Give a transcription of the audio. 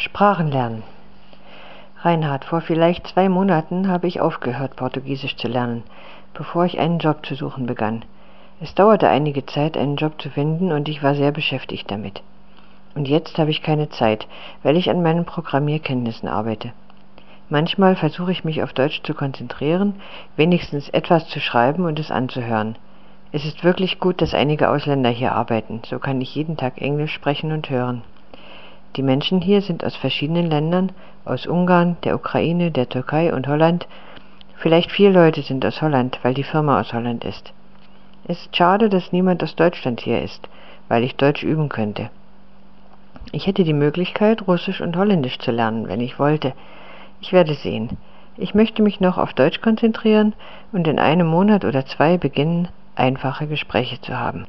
Sprachenlernen. Reinhard, vor vielleicht 2 Monaten habe ich aufgehört, Portugiesisch zu lernen, bevor ich einen Job zu suchen begann. Es dauerte einige Zeit, einen Job zu finden, und ich war sehr beschäftigt damit. Und jetzt habe ich keine Zeit, weil ich an meinen Programmierkenntnissen arbeite. Manchmal versuche ich, mich auf Deutsch zu konzentrieren, wenigstens etwas zu schreiben und es anzuhören. Es ist wirklich gut, dass einige Ausländer hier arbeiten. So kann ich jeden Tag Englisch sprechen und hören. Die Menschen hier sind aus verschiedenen Ländern, aus Ungarn, der Ukraine, der Türkei und Holland. Vielleicht 4 Leute sind aus Holland, weil die Firma aus Holland ist. Es ist schade, dass niemand aus Deutschland hier ist, weil ich Deutsch üben könnte. Ich hätte die Möglichkeit, Russisch und Holländisch zu lernen, wenn ich wollte. Ich werde sehen. Ich möchte mich noch auf Deutsch konzentrieren und in einem Monat oder 2 beginnen, einfache Gespräche zu haben.